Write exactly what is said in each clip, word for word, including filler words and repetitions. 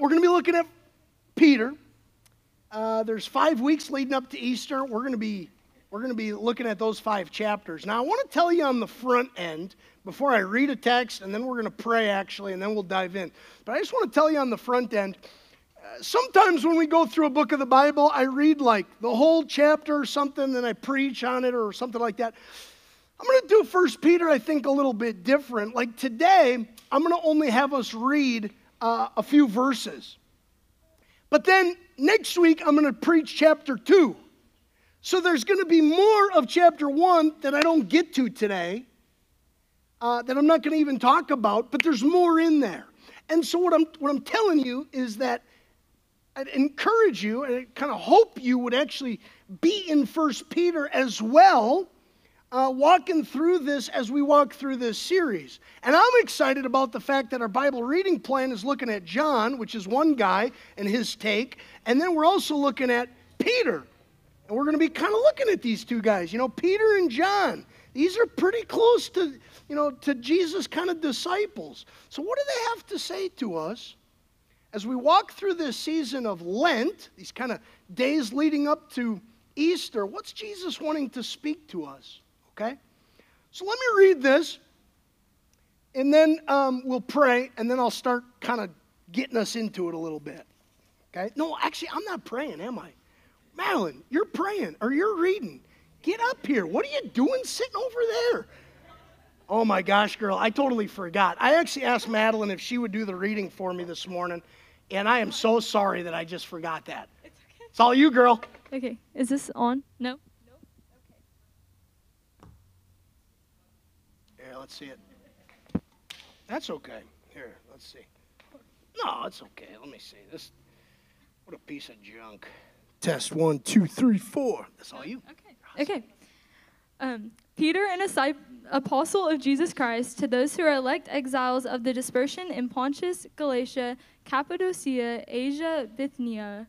We're going to be looking at Peter. Uh, there's five weeks leading up to Easter. We're going to be we're going to be looking at those five chapters. Now, I want to tell you on the front end before I read a text, and then we're going to pray actually, and then we'll dive in. But I just want to tell you on the front end. Uh, sometimes when we go through a book of the Bible, I read like the whole chapter or something, then I preach on it or something like that. I'm going to do First Peter, I think, a little bit different. Like today, I'm going to only have us read uh, a few verses. But then next week, I'm going to preach chapter two. So there's going to be more of chapter one that I don't get to today, uh, that I'm not going to even talk about, but there's more in there. And so what I'm, what I'm telling you is that I'd encourage you, and I kind of hope you would actually be in First Peter as well, Uh, walking through this as we walk through this series. And I'm excited about the fact that our Bible reading plan is looking at John, which is one guy and his take, and then we're also looking at Peter. And we're going to be kind of looking at these two guys, you know, Peter and John. These are pretty close to, you know, to Jesus' kind of disciples. So what do they have to say to us as we walk through this season of Lent, these kind of days leading up to Easter? What's Jesus wanting to speak to us? Okay, so let me read this, and then um, we'll pray, and then I'll start kind of getting us into it a little bit. Okay, no, actually, I'm not praying, am I? Madeline, you're praying, or you're reading. Get up here. What are you doing sitting over there? Oh, my gosh, girl, I totally forgot. I actually asked Madeline if she would do the reading for me this morning, and I am so sorry that I just forgot that. It's okay. It's all you, girl. Okay, is this on? No. Let's see it. That's okay. Here, let's see. No, it's okay. Let me see. This, what a piece of junk. Test one, two, three, four. That's all you. Okay. Okay. Um, Peter, an apostle of Jesus Christ, to those who are elect exiles of the dispersion in Pontus, Galatia, Cappadocia, Asia, Bithynia,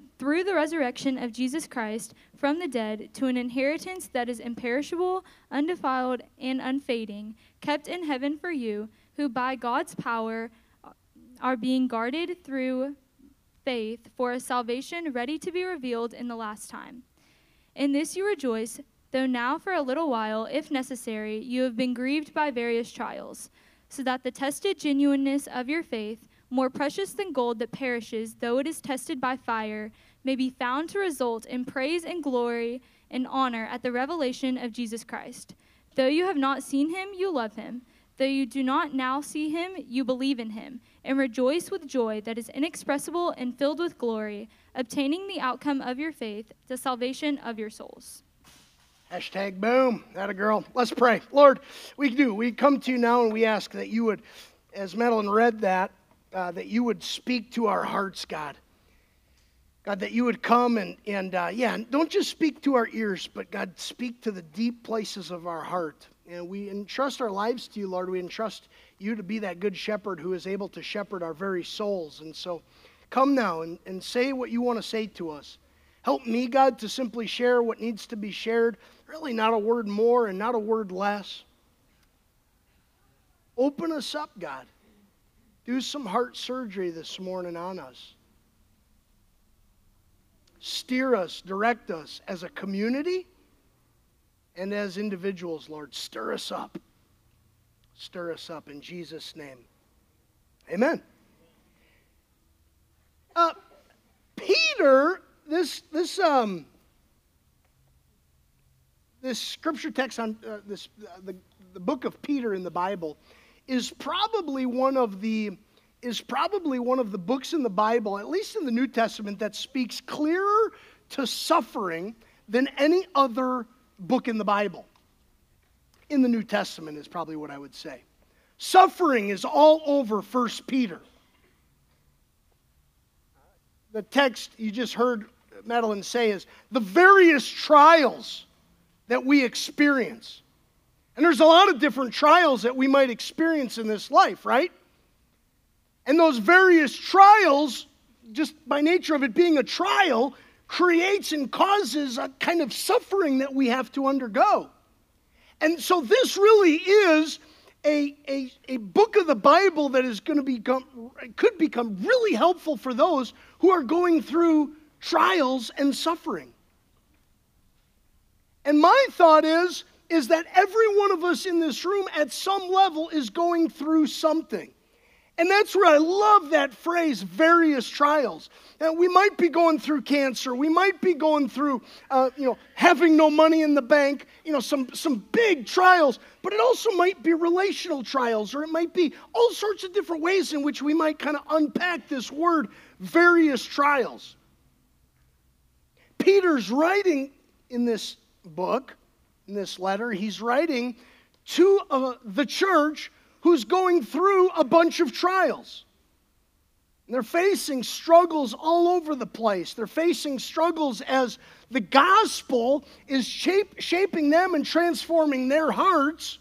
through the resurrection of Jesus Christ from the dead, to an inheritance that is imperishable, undefiled, and unfading, kept in heaven for you, who by God's power are being guarded through faith for a salvation ready to be revealed in the last time. In this you rejoice, though now for a little while, if necessary, you have been grieved by various trials, so that the tested genuineness of your faith, more precious than gold that perishes, though it is tested by fire, may be found to result in praise and glory and honor at the revelation of Jesus Christ. Though you have not seen him, you love him. Though you do not now see him, you believe in him, and rejoice with joy that is inexpressible and filled with glory, obtaining the outcome of your faith, the salvation of your souls. Hashtag boom. Atta girl. Let's pray. Lord, we do. We come to you now and we ask that you would, as Madeline read that, uh, that you would speak to our hearts, God. God, that you would come and, and uh, yeah, don't just speak to our ears, but God, speak to the deep places of our heart. And we entrust our lives to you, Lord. We entrust you to be that good shepherd who is able to shepherd our very souls. And so come now and, and say what you want to say to us. Help me, God, to simply share what needs to be shared. Really not a word more and not a word less. Open us up, God. Do some heart surgery this morning on us. Steer us, direct us as a community and as individuals, Lord. Stir us up. Stir us up in Jesus' name. Amen. Uh, Peter, this this um this scripture text on uh, this uh, the the book of Peter in the Bible is probably one of the is probably one of the books in the Bible, at least in the New Testament, that speaks clearer to suffering than any other book in the Bible. In the New Testament is probably what I would say. Suffering is all over First Peter. The text you just heard Madeline say is the various trials that we experience. And there's a lot of different trials that we might experience in this life, right? And those various trials, just by nature of it being a trial, creates and causes a kind of suffering that we have to undergo. And so this really is a, a, a book of the Bible that is going to become, could become really helpful for those who are going through trials and suffering. And my thought is, is that every one of us in this room at some level is going through something. And that's where I love that phrase, various trials. Now, we might be going through cancer. We might be going through, uh, you know, having no money in the bank, you know, some, some big trials. But it also might be relational trials, or it might be all sorts of different ways in which we might kind of unpack this word, various trials. Peter's writing in this book, in this letter, he's writing to uh, the church who's going through a bunch of trials. And they're facing struggles all over the place. They're facing struggles as the gospel is shape, shaping them and transforming their hearts.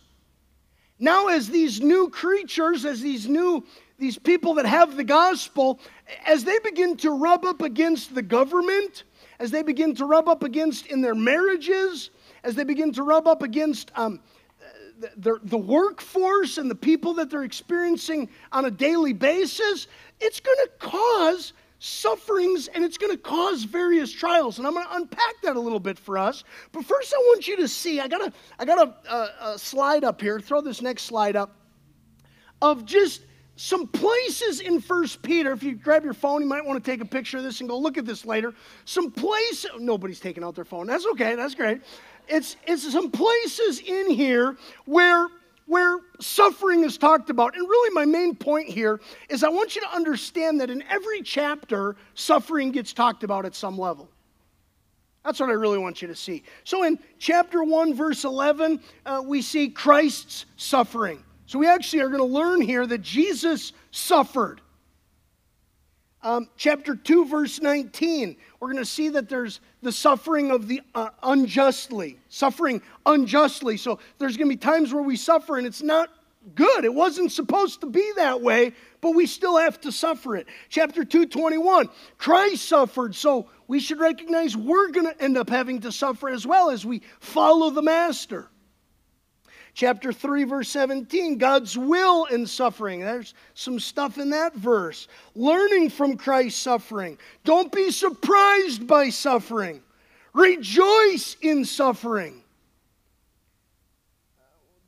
Now as these new creatures, as these new, these people that have the gospel, as they begin to rub up against the government, as they begin to rub up against in their marriages, as they begin to rub up against um, The, the workforce and the people that they're experiencing on a daily basis, it's going to cause sufferings and it's going to cause various trials. And I'm going to unpack that a little bit for us. But first I want you to see, I got a, I got a, a, a slide up here, throw this next slide up, of just some places in First Peter. If you grab your phone, you might want to take a picture of this and go look at this later. Some place, nobody's taking out their phone. That's okay, that's great. It's, it's some places in here where, where suffering is talked about. And really my main point here is I want you to understand that in every chapter, suffering gets talked about at some level. That's what I really want you to see. So in chapter one, verse eleven, uh, we see Christ's suffering. So we actually are going to learn here that Jesus suffered. Um, chapter two, verse nineteen, we're going to see that there's the suffering of the uh, unjustly, suffering unjustly. So there's going to be times where we suffer and it's not good. It wasn't supposed to be that way, but we still have to suffer it. Chapter two twenty-one, Christ suffered, so we should recognize we're going to end up having to suffer as well as we follow the Master. Chapter three, verse seventeen, God's will in suffering. There's some stuff in that verse. Learning from Christ's suffering. Don't be surprised by suffering. Rejoice in suffering.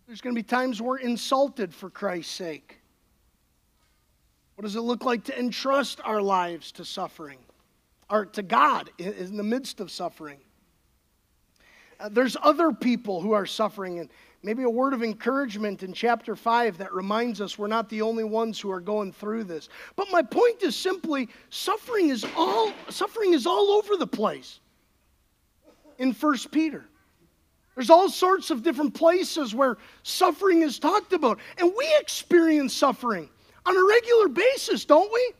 There's going to be times we're insulted for Christ's sake. What does it look like to entrust our lives to suffering? Or to God in the midst of suffering? Uh, there's other people who are suffering, and maybe a word of encouragement in chapter five that reminds us we're not the only ones who are going through this. But my point is simply, suffering is all, suffering is all over the place in First Peter. There's all sorts of different places where suffering is talked about. And we experience suffering on a regular basis, don't we?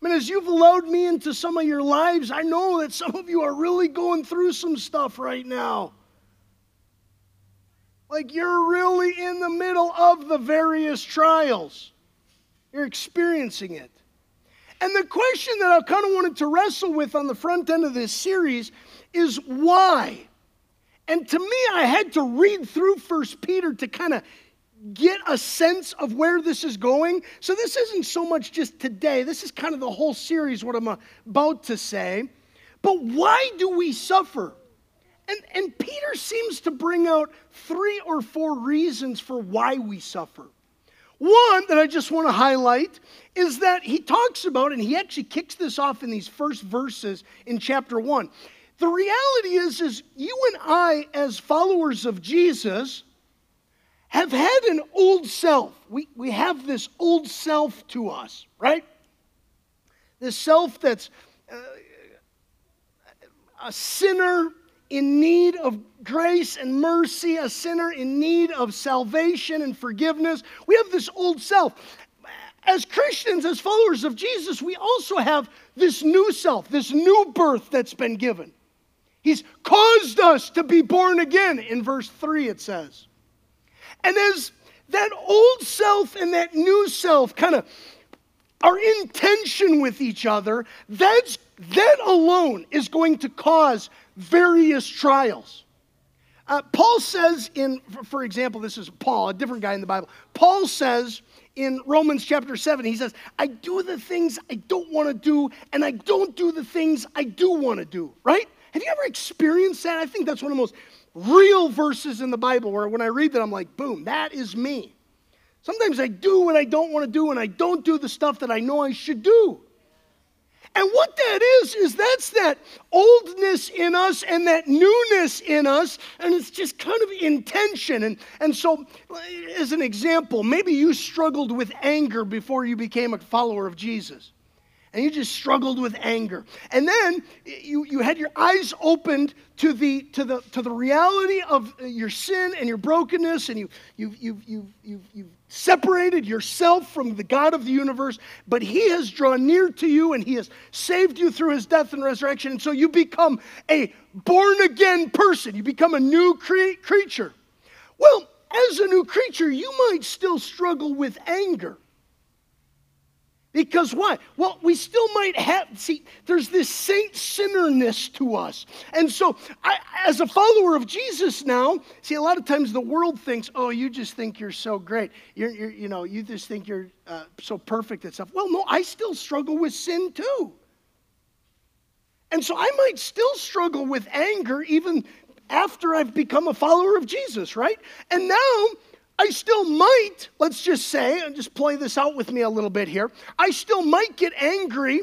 I mean, as you've allowed me into some of your lives, I know that some of you are really going through some stuff right now. Like you're really in the middle of the various trials. You're experiencing it. And the question that I kind of wanted to wrestle with on the front end of this series is why? And to me, I had to read through First Peter to kind of get a sense of where this is going. So this isn't so much just today. This is kind of the whole series, what I'm about to say. But why do we suffer? And, and Peter seems to bring out three or four reasons for why we suffer. One that I just want to highlight is that he talks about, and he actually kicks this off in these first verses in chapter one. The reality is, is you and I, as followers of Jesus, have had an old self. We, we have this old self to us, right? This self that's uh, a sinner, in need of grace and mercy, a sinner in need of salvation and forgiveness. We have this old self. As Christians, as followers of Jesus, we also have this new self, this new birth that's been given. He's caused us to be born again, in verse three it says. And as that old self and that new self kind of are in tension with each other, that's, that alone is going to cause various trials. Uh, Paul says in, for example, this is Paul, a different guy in the Bible. Paul says in Romans chapter seven, he says, I do the things I don't want to do, and I don't do the things I do want to do, right? Have you ever experienced that? I think that's one of the most real verses in the Bible where when I read that, I'm like, boom, that is me. Sometimes I do what I don't want to do, and I don't do the stuff that I know I should do. And what that is, is that's that oldness in us and that newness in us, and it's just kind of in tension. And, and so, as an example, maybe you struggled with anger before you became a follower of Jesus. And you just struggled with anger. And then you, you had your eyes opened to the, to, the, to the reality of your sin and your brokenness, and you, you, you, you, you, you separated yourself from the God of the universe, but he has drawn near to you, and he has saved you through his death and resurrection, and so you become a born-again person. You become a new cre- creature. Well, as a new creature, you might still struggle with anger. Because why? Well, we still might have, see, there's this saint-sinnerness to us. And so, I, as a follower of Jesus now, see, a lot of times the world thinks, oh, you just think you're so great. You're, you're, you know, you just think you're uh, so perfect and stuff. Well, no, I still struggle with sin too. And so I might still struggle with anger even after I've become a follower of Jesus, right? And now, I still might, let's just say, and just play this out with me a little bit here, I still might get angry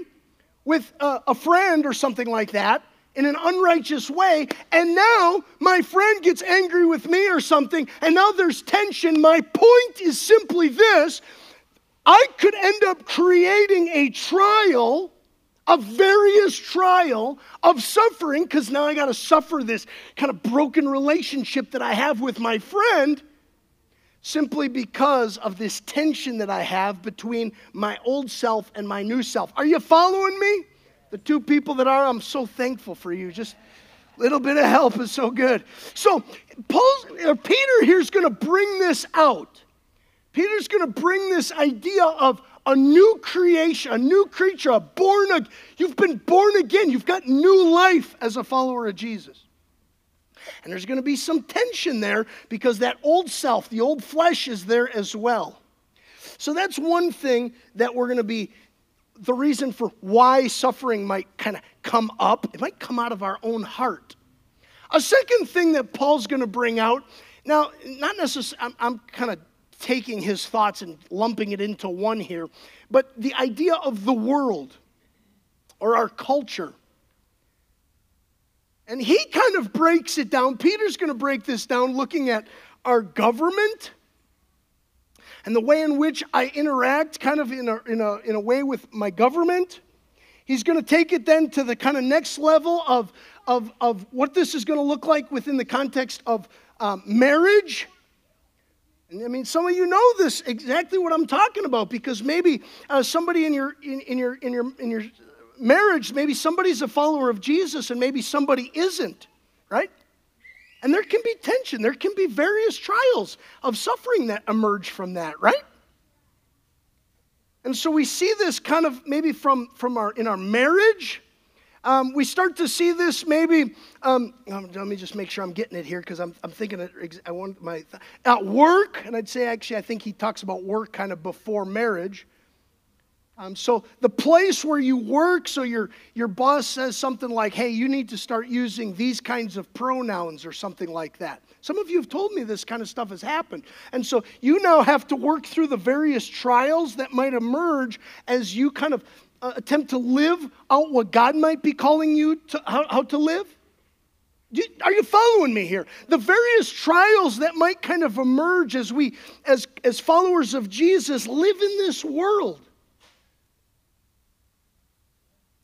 with a, a friend or something like that in an unrighteous way, and now my friend gets angry with me or something, and now there's tension. My point is simply this: I could end up creating a trial, a various trial of suffering, because now I got to suffer this kind of broken relationship that I have with my friend, simply because of this tension that I have between my old self and my new self. Are you following me? The two people that are, I'm so thankful for you. Just a little bit of help is so good. So Paul's, or Peter here is going to bring this out. Peter's going to bring this idea of a new creation, a new creature, a born again. You've been born again. You've got new life as a follower of Jesus. And there's going to be some tension there because that old self, the old flesh, is there as well. So that's one thing that we're going to be, the reason for why suffering might kind of come up. It might come out of our own heart. A second thing that Paul's going to bring out, now, not necessarily, I'm, I'm kind of taking his thoughts and lumping it into one here, but the idea of the world or our culture. And he kind of breaks it down. Peter's going to break this down looking at our government and the way in which I interact kind of in a, in a, in a way with my government. He's going to take it then to the kind of next level of, of, of what this is going to look like within the context of um, marriage. And I mean, some of you know this, exactly what I'm talking about, because maybe uh, somebody in your, in, in your, in your, in your, marriage, maybe somebody's a follower of Jesus and maybe somebody isn't, right? And there can be tension. There can be various trials of suffering that emerge from that, right? And so we see this kind of maybe from, from our in our marriage. Um, we start to see this maybe, um, let me just make sure I'm getting it here because I'm, I'm thinking, it, I want my, th- at work, and I'd say actually I think he talks about work kind of before marriage. Um, so the place where you work, so your, your boss says something like, hey, you need to start using these kinds of pronouns or something like that. Some of you have told me this kind of stuff has happened. And so you now have to work through the various trials that might emerge as you kind of uh, attempt to live out what God might be calling you to, how, how to live. You, are you following me here? The various trials that might kind of emerge as we, as, as followers of Jesus, live in this world.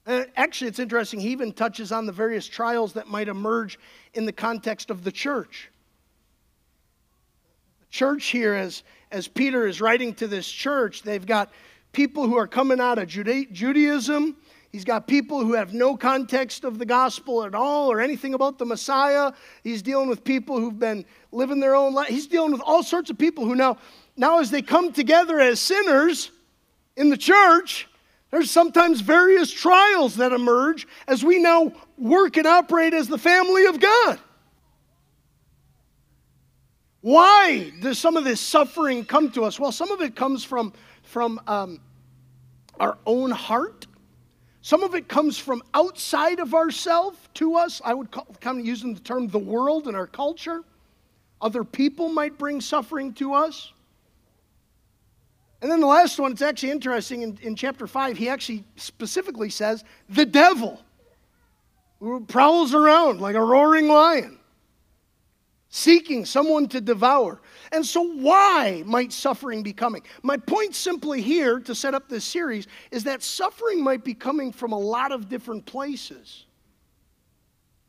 And actually, it's interesting, he even touches on the various trials that might emerge in the context of the church. The church here, as, as Peter is writing to this church, they've got people who are coming out of Judaism. He's got people who have no context of the gospel at all or anything about the Messiah. He's dealing with people who've been living their own life. He's dealing with all sorts of people who now, now as they come together as sinners in the church, there's sometimes various trials that emerge as we now work and operate as the family of God. Why does some of this suffering come to us? Well, some of it comes from, from um, our own heart. Some of it comes from outside of ourselves to us. I would call, kind of using the term the world and our culture. Other people might bring suffering to us. And then the last one, it's actually interesting. In, in chapter five, he actually specifically says, the devil who prowls around like a roaring lion, seeking someone to devour. And so why might suffering be coming? My point simply here to set up this series is that suffering might be coming from a lot of different places.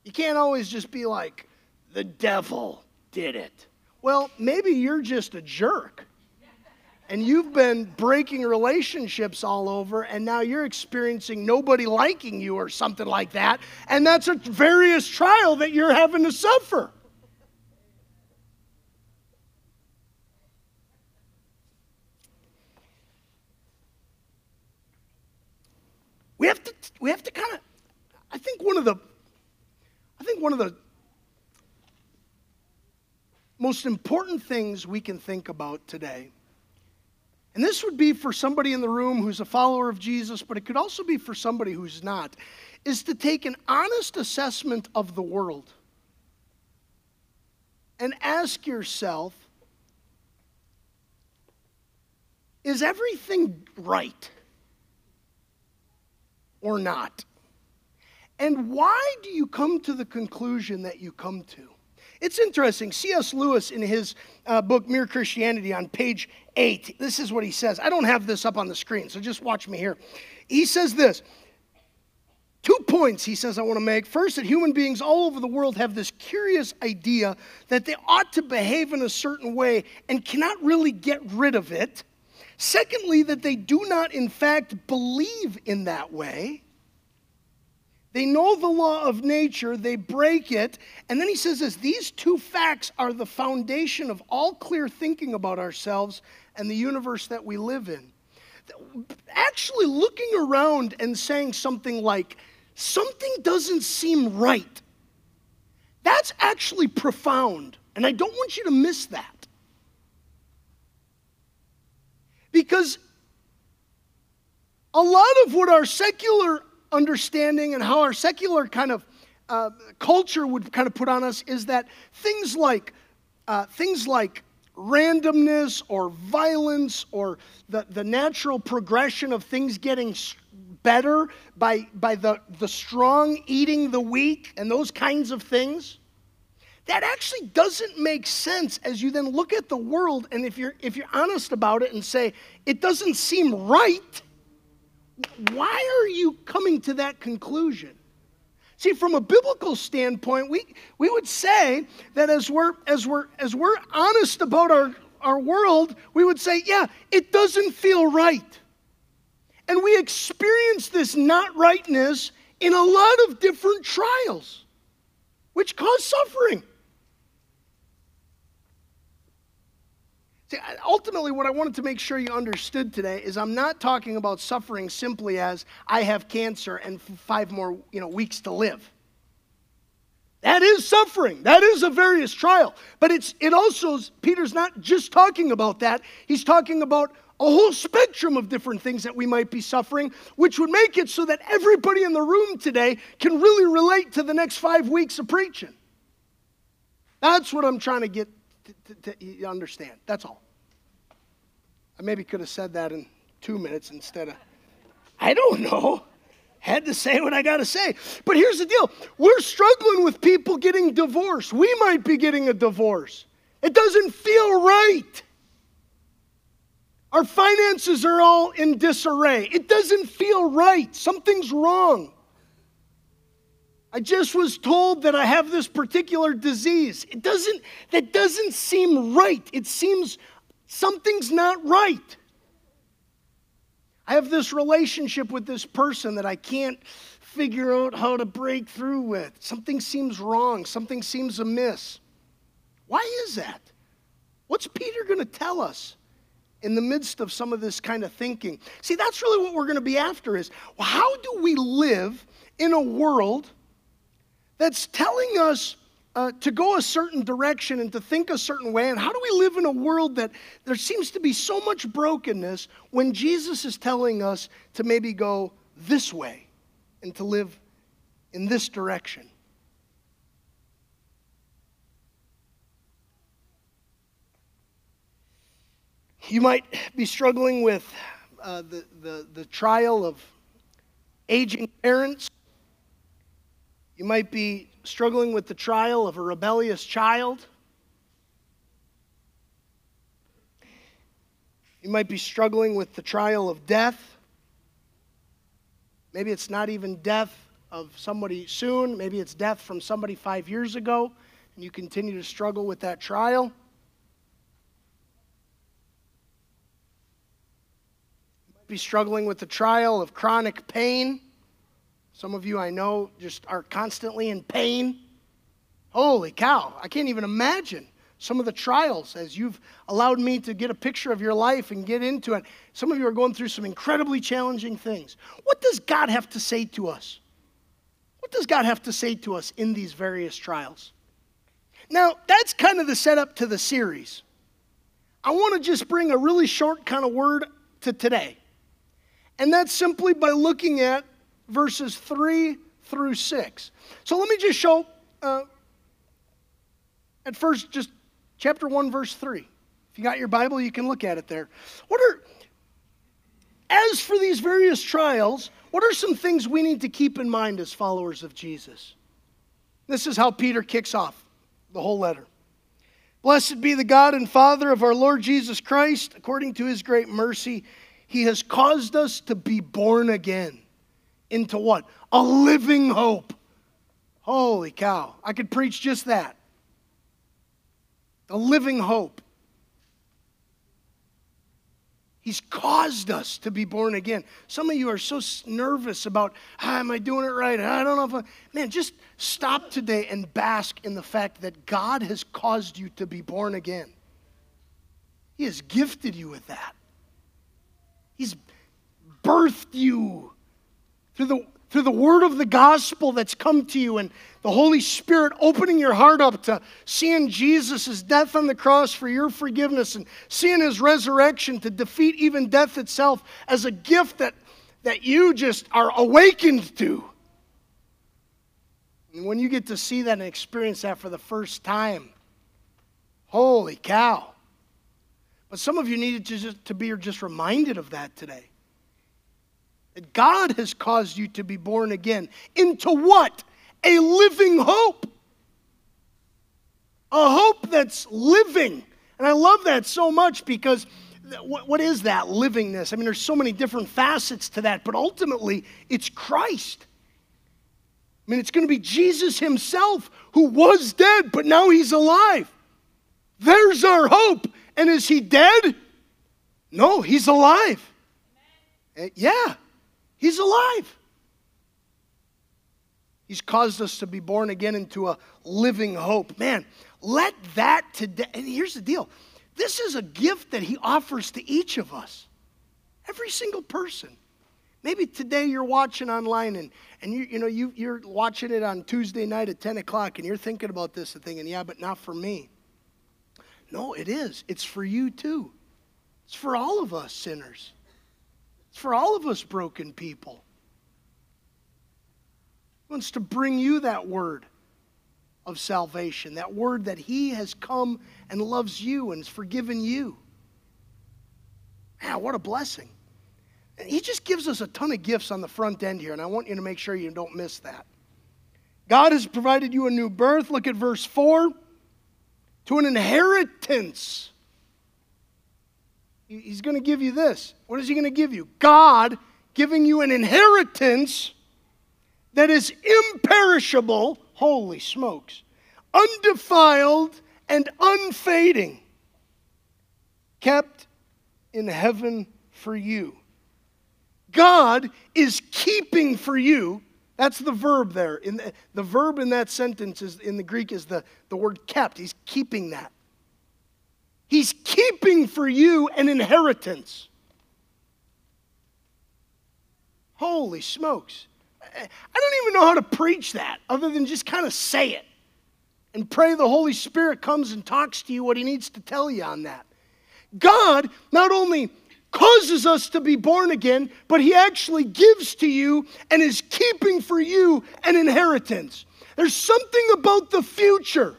You can't always just be like, the devil did it. Well, maybe you're just a jerk. And you've been breaking relationships all over, and now you're experiencing nobody liking you or something like that. And that's a various trial that you're having to suffer. We have to, we have to kind of, I think one of the, I think one of the most important things we can think about today, and this would be for somebody in the room who's a follower of Jesus, but it could also be for somebody who's not, is to take an honest assessment of the world and ask yourself, is everything right? Or not? And why do you come to the conclusion that you come to? It's interesting. C S Lewis, in his uh, book, Mere Christianity, on page eight, this is what he says. I don't have this up on the screen, so just watch me here. He says this. Two points he says I want to make. First, that human beings all over the world have this curious idea that they ought to behave in a certain way and cannot really get rid of it. Secondly, that they do not, in fact, believe in that way. They know the law of nature, they break it. And then he says this, these two facts are the foundation of all clear thinking about ourselves and the universe that we live in. Actually looking around and saying something like, something doesn't seem right. That's actually profound, and I don't want you to miss that. Because a lot of what our secular understanding and how our secular kind of uh, culture would kind of put on us is that things like uh, things like randomness or violence or the, the natural progression of things getting better by by the, the strong eating the weak and those kinds of things. That actually doesn't make sense as you then look at the world, and if you're, if you're honest about it and say, it doesn't seem right, why are you coming to that conclusion? See, from a biblical standpoint, we, we would say that as we're, as we're, as we're honest about our, our world, we would say, yeah, it doesn't feel right. And we experience this not rightness in a lot of different trials, which cause suffering. See, ultimately, what I wanted to make sure you understood today is I'm not talking about suffering simply as I have cancer and five more, you know, weeks to live. That is suffering. That is a various trial. But it's it also, Peter's not just talking about that. He's talking about a whole spectrum of different things that we might be suffering, which would make it so that everybody in the room today can really relate to the next five weeks of preaching. That's what I'm trying to get to, to, to understand. That's all. I maybe could have said that in two minutes instead of, I don't know. Had to say what I got to say. But here's the deal. We're struggling with people getting divorced. We might be getting a divorce. It doesn't feel right. Our finances are all in disarray. It doesn't feel right. Something's wrong. I just was told that I have this particular disease. It doesn't, that doesn't seem right. It seems something's not right. I have this relationship with this person that I can't figure out how to break through with. Something seems wrong. Something seems amiss. Why is that? What's Peter going to tell us in the midst of some of this kind of thinking? See, that's really what we're going to be after is, well, how do we live in a world that's telling us Uh, to go a certain direction and to think a certain way? And how do we live in a world that there seems to be so much brokenness when Jesus is telling us to maybe go this way and to live in this direction? You might be struggling with uh, the, the, the trial of aging parents. You might be struggling with the trial of a rebellious child. You might be struggling with the trial of death. Maybe it's not even death of somebody soon. Maybe it's death from somebody five years ago, and you continue to struggle with that trial. You might be struggling with the trial of chronic pain. Some of you I know just are constantly in pain. Holy cow, I can't even imagine some of the trials as you've allowed me to get a picture of your life and get into it. Some of you are going through some incredibly challenging things. What does God have to say to us? What does God have to say to us in these various trials? Now, that's kind of the setup to the series. I want to just bring a really short kind of word to today. And that's simply by looking at verses three through six. So let me just show, uh, at first, just chapter one, verse three. If you got your Bible, you can look at it there. What are, as for these various trials, what are some things we need to keep in mind as followers of Jesus? This is how Peter kicks off the whole letter. Blessed be the God and Father of our Lord Jesus Christ. According to his great mercy, he has caused us to be born again. Into what? A living hope. Holy cow. I could preach just that. A living hope. He's caused us to be born again. Some of you are so nervous about, ah, am I doing it right? I don't know if I... Man, just stop today and bask in the fact that God has caused you to be born again. He has gifted you with that. He's birthed you Through the, through the word of the gospel that's come to you and the Holy Spirit opening your heart up to seeing Jesus' death on the cross for your forgiveness and seeing his resurrection to defeat even death itself as a gift that, that you just are awakened to. And when you get to see that and experience that for the first time, holy cow. But some of you needed to, just, to be just reminded of that today. That God has caused you to be born again. Into what? A living hope. A hope that's living. And I love that so much because what is that livingness? I mean, there's so many different facets to that, but ultimately it's Christ. I mean, it's going to be Jesus himself who was dead, but now he's alive. There's our hope. And is he dead? No, he's alive. Yeah. He's alive. He's caused us to be born again into a living hope. Man, let that today, and here's the deal. This is a gift that he offers to each of us, every single person. Maybe today you're watching online and, and you, you know, you, you're watching it on Tuesday night at ten o'clock and you're thinking about this and thinking, yeah, but not for me. No, it is. It's for you too. It's for all of us sinners. It's for all of us broken people. He wants to bring you that word of salvation, that word that he has come and loves you and has forgiven you. Man, what a blessing. And he just gives us a ton of gifts on the front end here, and I want you to make sure you don't miss that. God has provided you a new birth. Look at verse four. To an inheritance. He's going to give you this. What is he going to give you? God giving you an inheritance that is imperishable, holy smokes, undefiled and unfading, kept in heaven for you, God is keeping for you. That's the verb there. In the, the verb in that sentence is in the Greek is the, the word kept. He's keeping that. He's keeping for you an inheritance. Holy smokes. I don't even know how to preach that other than just kind of say it and pray the Holy Spirit comes and talks to you what he needs to tell you on that. God not only causes us to be born again, but he actually gives to you and is keeping for you an inheritance. There's something about the future.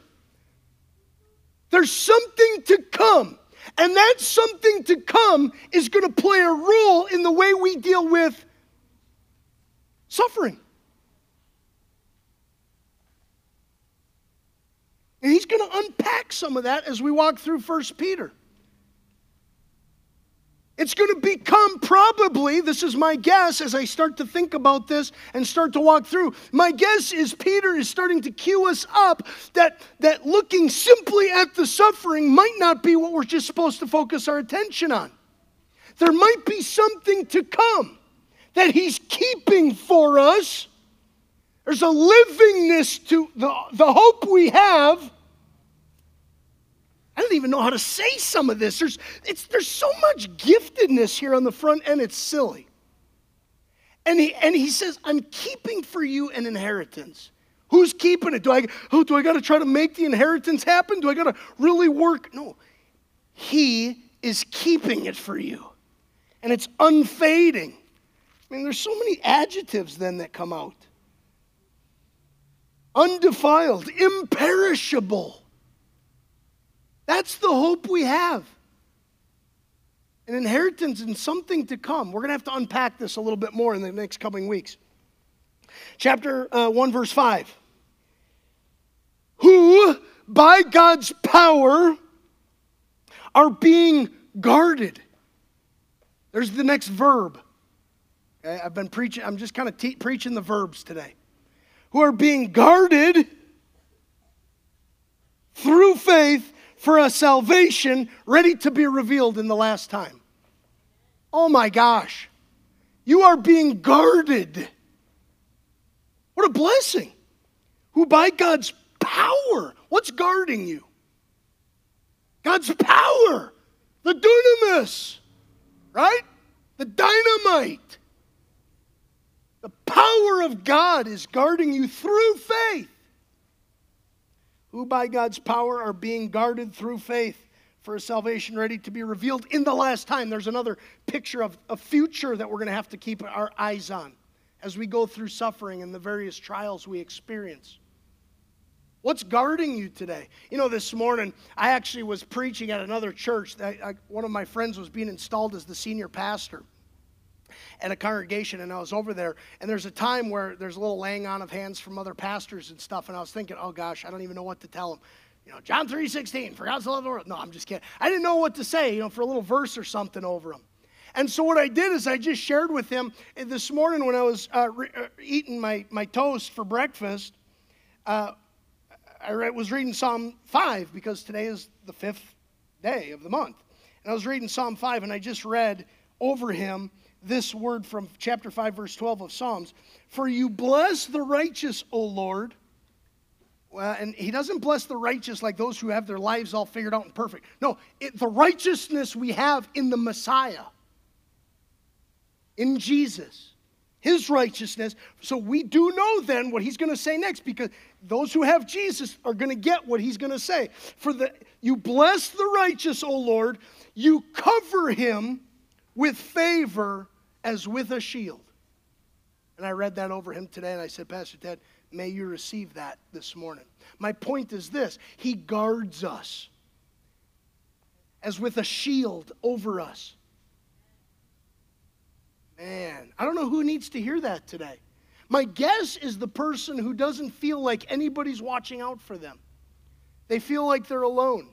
There's something to come. And that something to come is going to play a role in the way we deal with suffering. And he's going to unpack some of that as we walk through First Peter. It's going to become probably, this is my guess as I start to think about this and start to walk through, my guess is Peter is starting to cue us up that, that looking simply at the suffering might not be what we're just supposed to focus our attention on. There might be something to come that he's keeping for us. There's a livingness to the, the hope we have. I don't even know how to say some of this. There's, it's, there's so much giftedness here on the front end, it's silly. And he, and he says, I'm keeping for you an inheritance. Who's keeping it? Do I, oh, do I got to try to make the inheritance happen? Do I got to really work? No, he is keeping it for you. And it's unfading. I mean, there's so many adjectives then that come out. Undefiled, imperishable. That's the hope we have. An inheritance and something to come. We're going to have to unpack this a little bit more in the next coming weeks. Chapter uh, one, verse five. Who, by God's power, are being guarded. There's the next verb. I've been preaching, I'm just kind of te- preaching the verbs today. Who are being guarded through faith for a salvation ready to be revealed in the last time. Oh my gosh. You are being guarded. What a blessing. Who by God's power, what's guarding you? God's power, the dunamis, right? The dynamite. The power of God is guarding you through faith. Who by God's power are being guarded through faith for a salvation ready to be revealed in the last time. There's another picture of a future that we're going to have to keep our eyes on as we go through suffering and the various trials we experience. What's guarding you today? You know, this morning, I actually was preaching at another church. I, I, one of my friends was being installed as the senior pastor at a congregation, and I was over there, and there's a time where there's a little laying on of hands from other pastors and stuff, and I was thinking, oh gosh, I don't even know what to tell them. You know, John three sixteen, for God's love of the world. No, I'm just kidding. I didn't know what to say, you know, for a little verse or something over them. And so what I did is I just shared with him, and this morning when I was uh, re- uh, eating my, my toast for breakfast, uh, I re- was reading Psalm five, because today is the fifth day of the month. And I was reading Psalm five, and I just read over him this word from chapter five, verse twelve of Psalms. For you bless the righteous, O Lord. Well, and he doesn't bless the righteous like those who have their lives all figured out and perfect. No, it, the righteousness we have in the Messiah, in Jesus, his righteousness. So we do know then what he's going to say next, because those who have Jesus are going to get what he's going to say. For the you bless the righteous, O Lord. You cover him with favor as with a shield. And I read that over him today, and I said, Pastor Ted, may you receive that this morning. My point is this. He guards us as with a shield over us. Man, I don't know who needs to hear that today. My guess is the person who doesn't feel like anybody's watching out for them. They feel like they're alone.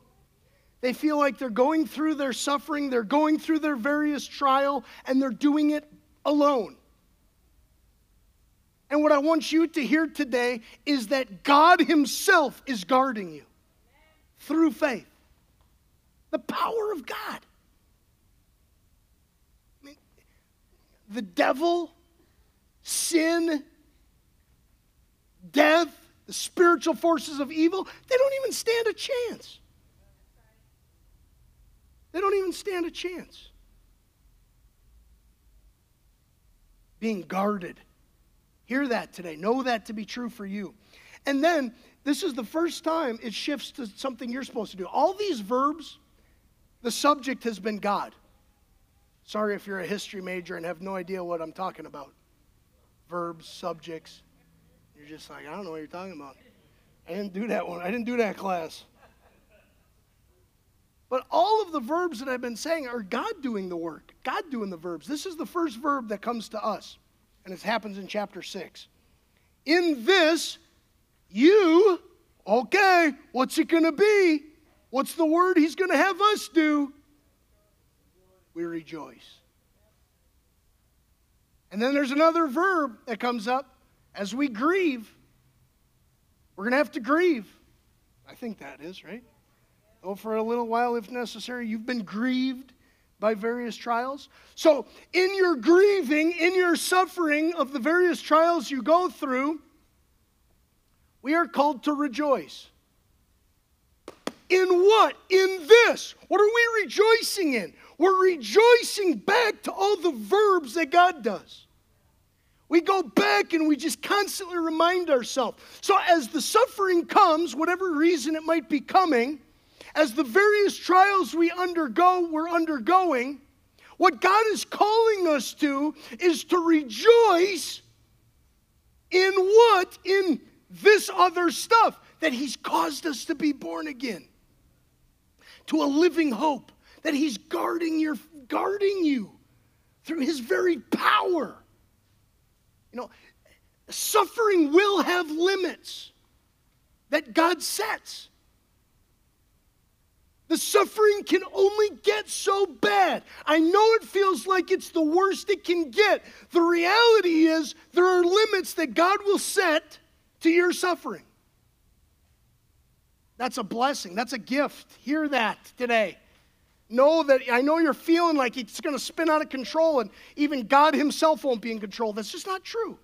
They feel like they're going through their suffering, they're going through their various trial, and they're doing it alone. And what I want you to hear today is that God himself is guarding you through faith. The power of God. I mean, the devil, sin, death, the spiritual forces of evil, they don't even stand a chance. They don't even stand a chance. Being guarded. Hear that today. Know that to be true for you. And then, this is the first time it shifts to something you're supposed to do. All these verbs, the subject has been God. Sorry if you're a history major and have no idea what I'm talking about. Verbs, subjects. You're just like, I don't know what you're talking about. I didn't do that one. I didn't do that class. But all of the verbs that I've been saying are God doing the work. God doing the verbs. This is the first verb that comes to us. And it happens in chapter six. In this, you, okay, what's it going to be? What's the word he's going to have us do? We rejoice. And then there's another verb that comes up. As we grieve, we're going to have to grieve. I think that is, right? Oh, for a little while, if necessary, you've been grieved by various trials. So in your grieving, in your suffering of the various trials you go through, we are called to rejoice. In what? In this. What are we rejoicing in? We're rejoicing back to all the verbs that God does. We go back and we just constantly remind ourselves. So as the suffering comes, whatever reason it might be coming, as the various trials we undergo, we're undergoing, what God is calling us to is to rejoice in what? In this other stuff, that he's caused us to be born again, to a living hope, that he's guarding your, guarding you through his very power. You know, suffering will have limits that God sets. The suffering can only get so bad. I know it feels like it's the worst it can get. The reality is there are limits that God will set to your suffering. That's a blessing. That's a gift. Hear that today. Know that, I know you're feeling like it's going to spin out of control and even God himself won't be in control. That's just not true.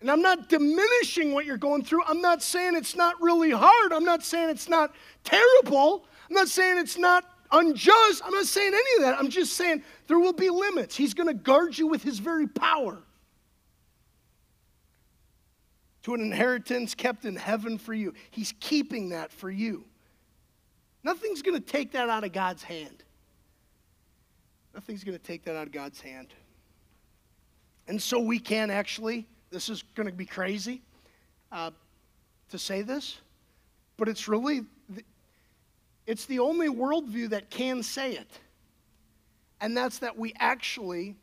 And I'm not diminishing what you're going through. I'm not saying it's not really hard. I'm not saying it's not terrible. I'm not saying it's not unjust. I'm not saying any of that. I'm just saying there will be limits. He's going to guard you with his very power. To an inheritance kept in heaven for you. He's keeping that for you. Nothing's going to take that out of God's hand. Nothing's going to take that out of God's hand. And so we can actually, this is going to be crazy uh, to say this, but it's really, it's the only worldview that can say it. And that's that we actually,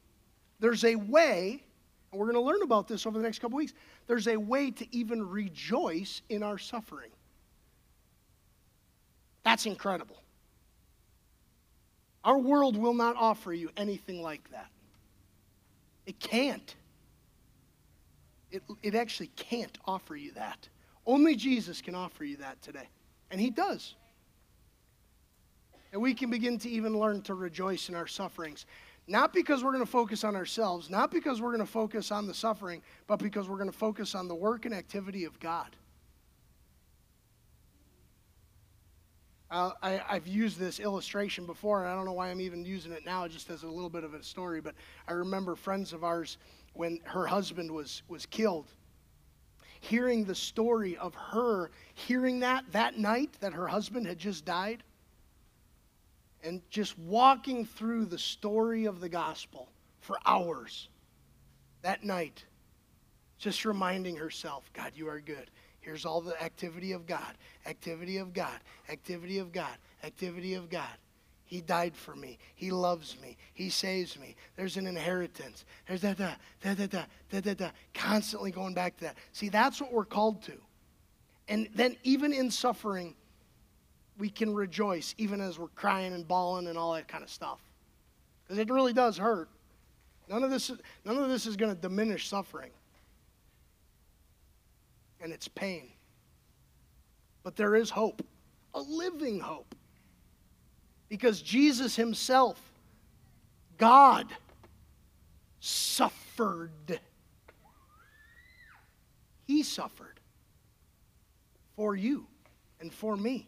there's a way, and we're going to learn about this over the next couple weeks, there's a way to even rejoice in our suffering. That's incredible. Our world will not offer you anything like that. It can't. It, it actually can't offer you that. Only Jesus can offer you that today. And he does. And we can begin to even learn to rejoice in our sufferings. Not because we're going to focus on ourselves, not because we're going to focus on the suffering, but because we're going to focus on the work and activity of God. Uh, I, I've used this illustration before, and I don't know why I'm even using it now, just as a little bit of a story, but I remember friends of ours, when her husband was, was killed, hearing the story of her, hearing that that night that her husband had just died, and just walking through the story of the gospel for hours that night, just reminding herself, God, you are good. Here's all the activity of God, activity of God, activity of God, activity of God. He died for me. He loves me. He saves me. There's an inheritance. There's that, da, da, da, da, da, da, da. Constantly going back to that. See, that's what we're called to. And then even in suffering, we can rejoice even as we're crying and bawling and all that kind of stuff. Because it really does hurt. None of this is, none of this is going to diminish suffering. And it's pain. But there is hope. A living hope. Because Jesus himself God suffered. He suffered for you and for me.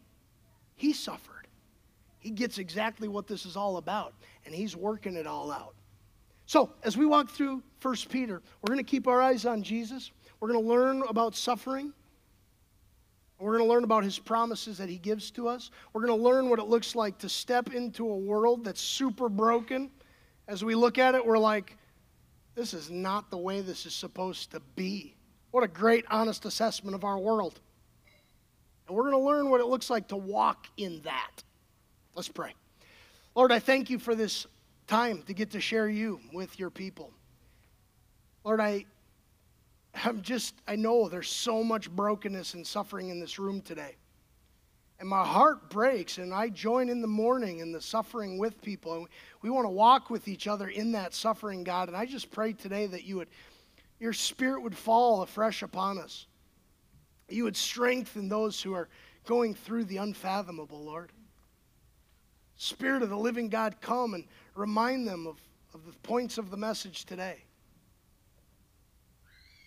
He suffered. He gets exactly what this is all about, and he's working it all out. So, as we walk through First Peter, we're going to keep our eyes on Jesus. We're going to learn about suffering. We're going to learn about his promises that he gives to us. We're going to learn what it looks like to step into a world that's super broken. As we look at it, we're like, this is not the way this is supposed to be. What a great, honest assessment of our world. And we're going to learn what it looks like to walk in that. Let's pray. Lord, I thank you for this time to get to share you with your people. Lord, I... I'm just, I know there's so much brokenness and suffering in this room today. And my heart breaks, and I join in the mourning in the suffering with people. And we want to walk with each other in that suffering, God. And I just pray today that you would, your spirit would fall afresh upon us. You would strengthen those who are going through the unfathomable, Lord. Spirit of the living God, come and remind them of, of the points of the message today.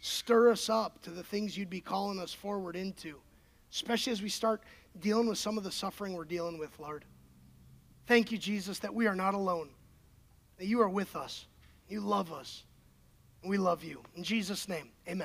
Stir us up to the things you'd be calling us forward into, especially as we start dealing with some of the suffering we're dealing with, Lord. Thank you, Jesus, that we are not alone, that you are with us, you love us, and we love you. In Jesus' name, amen.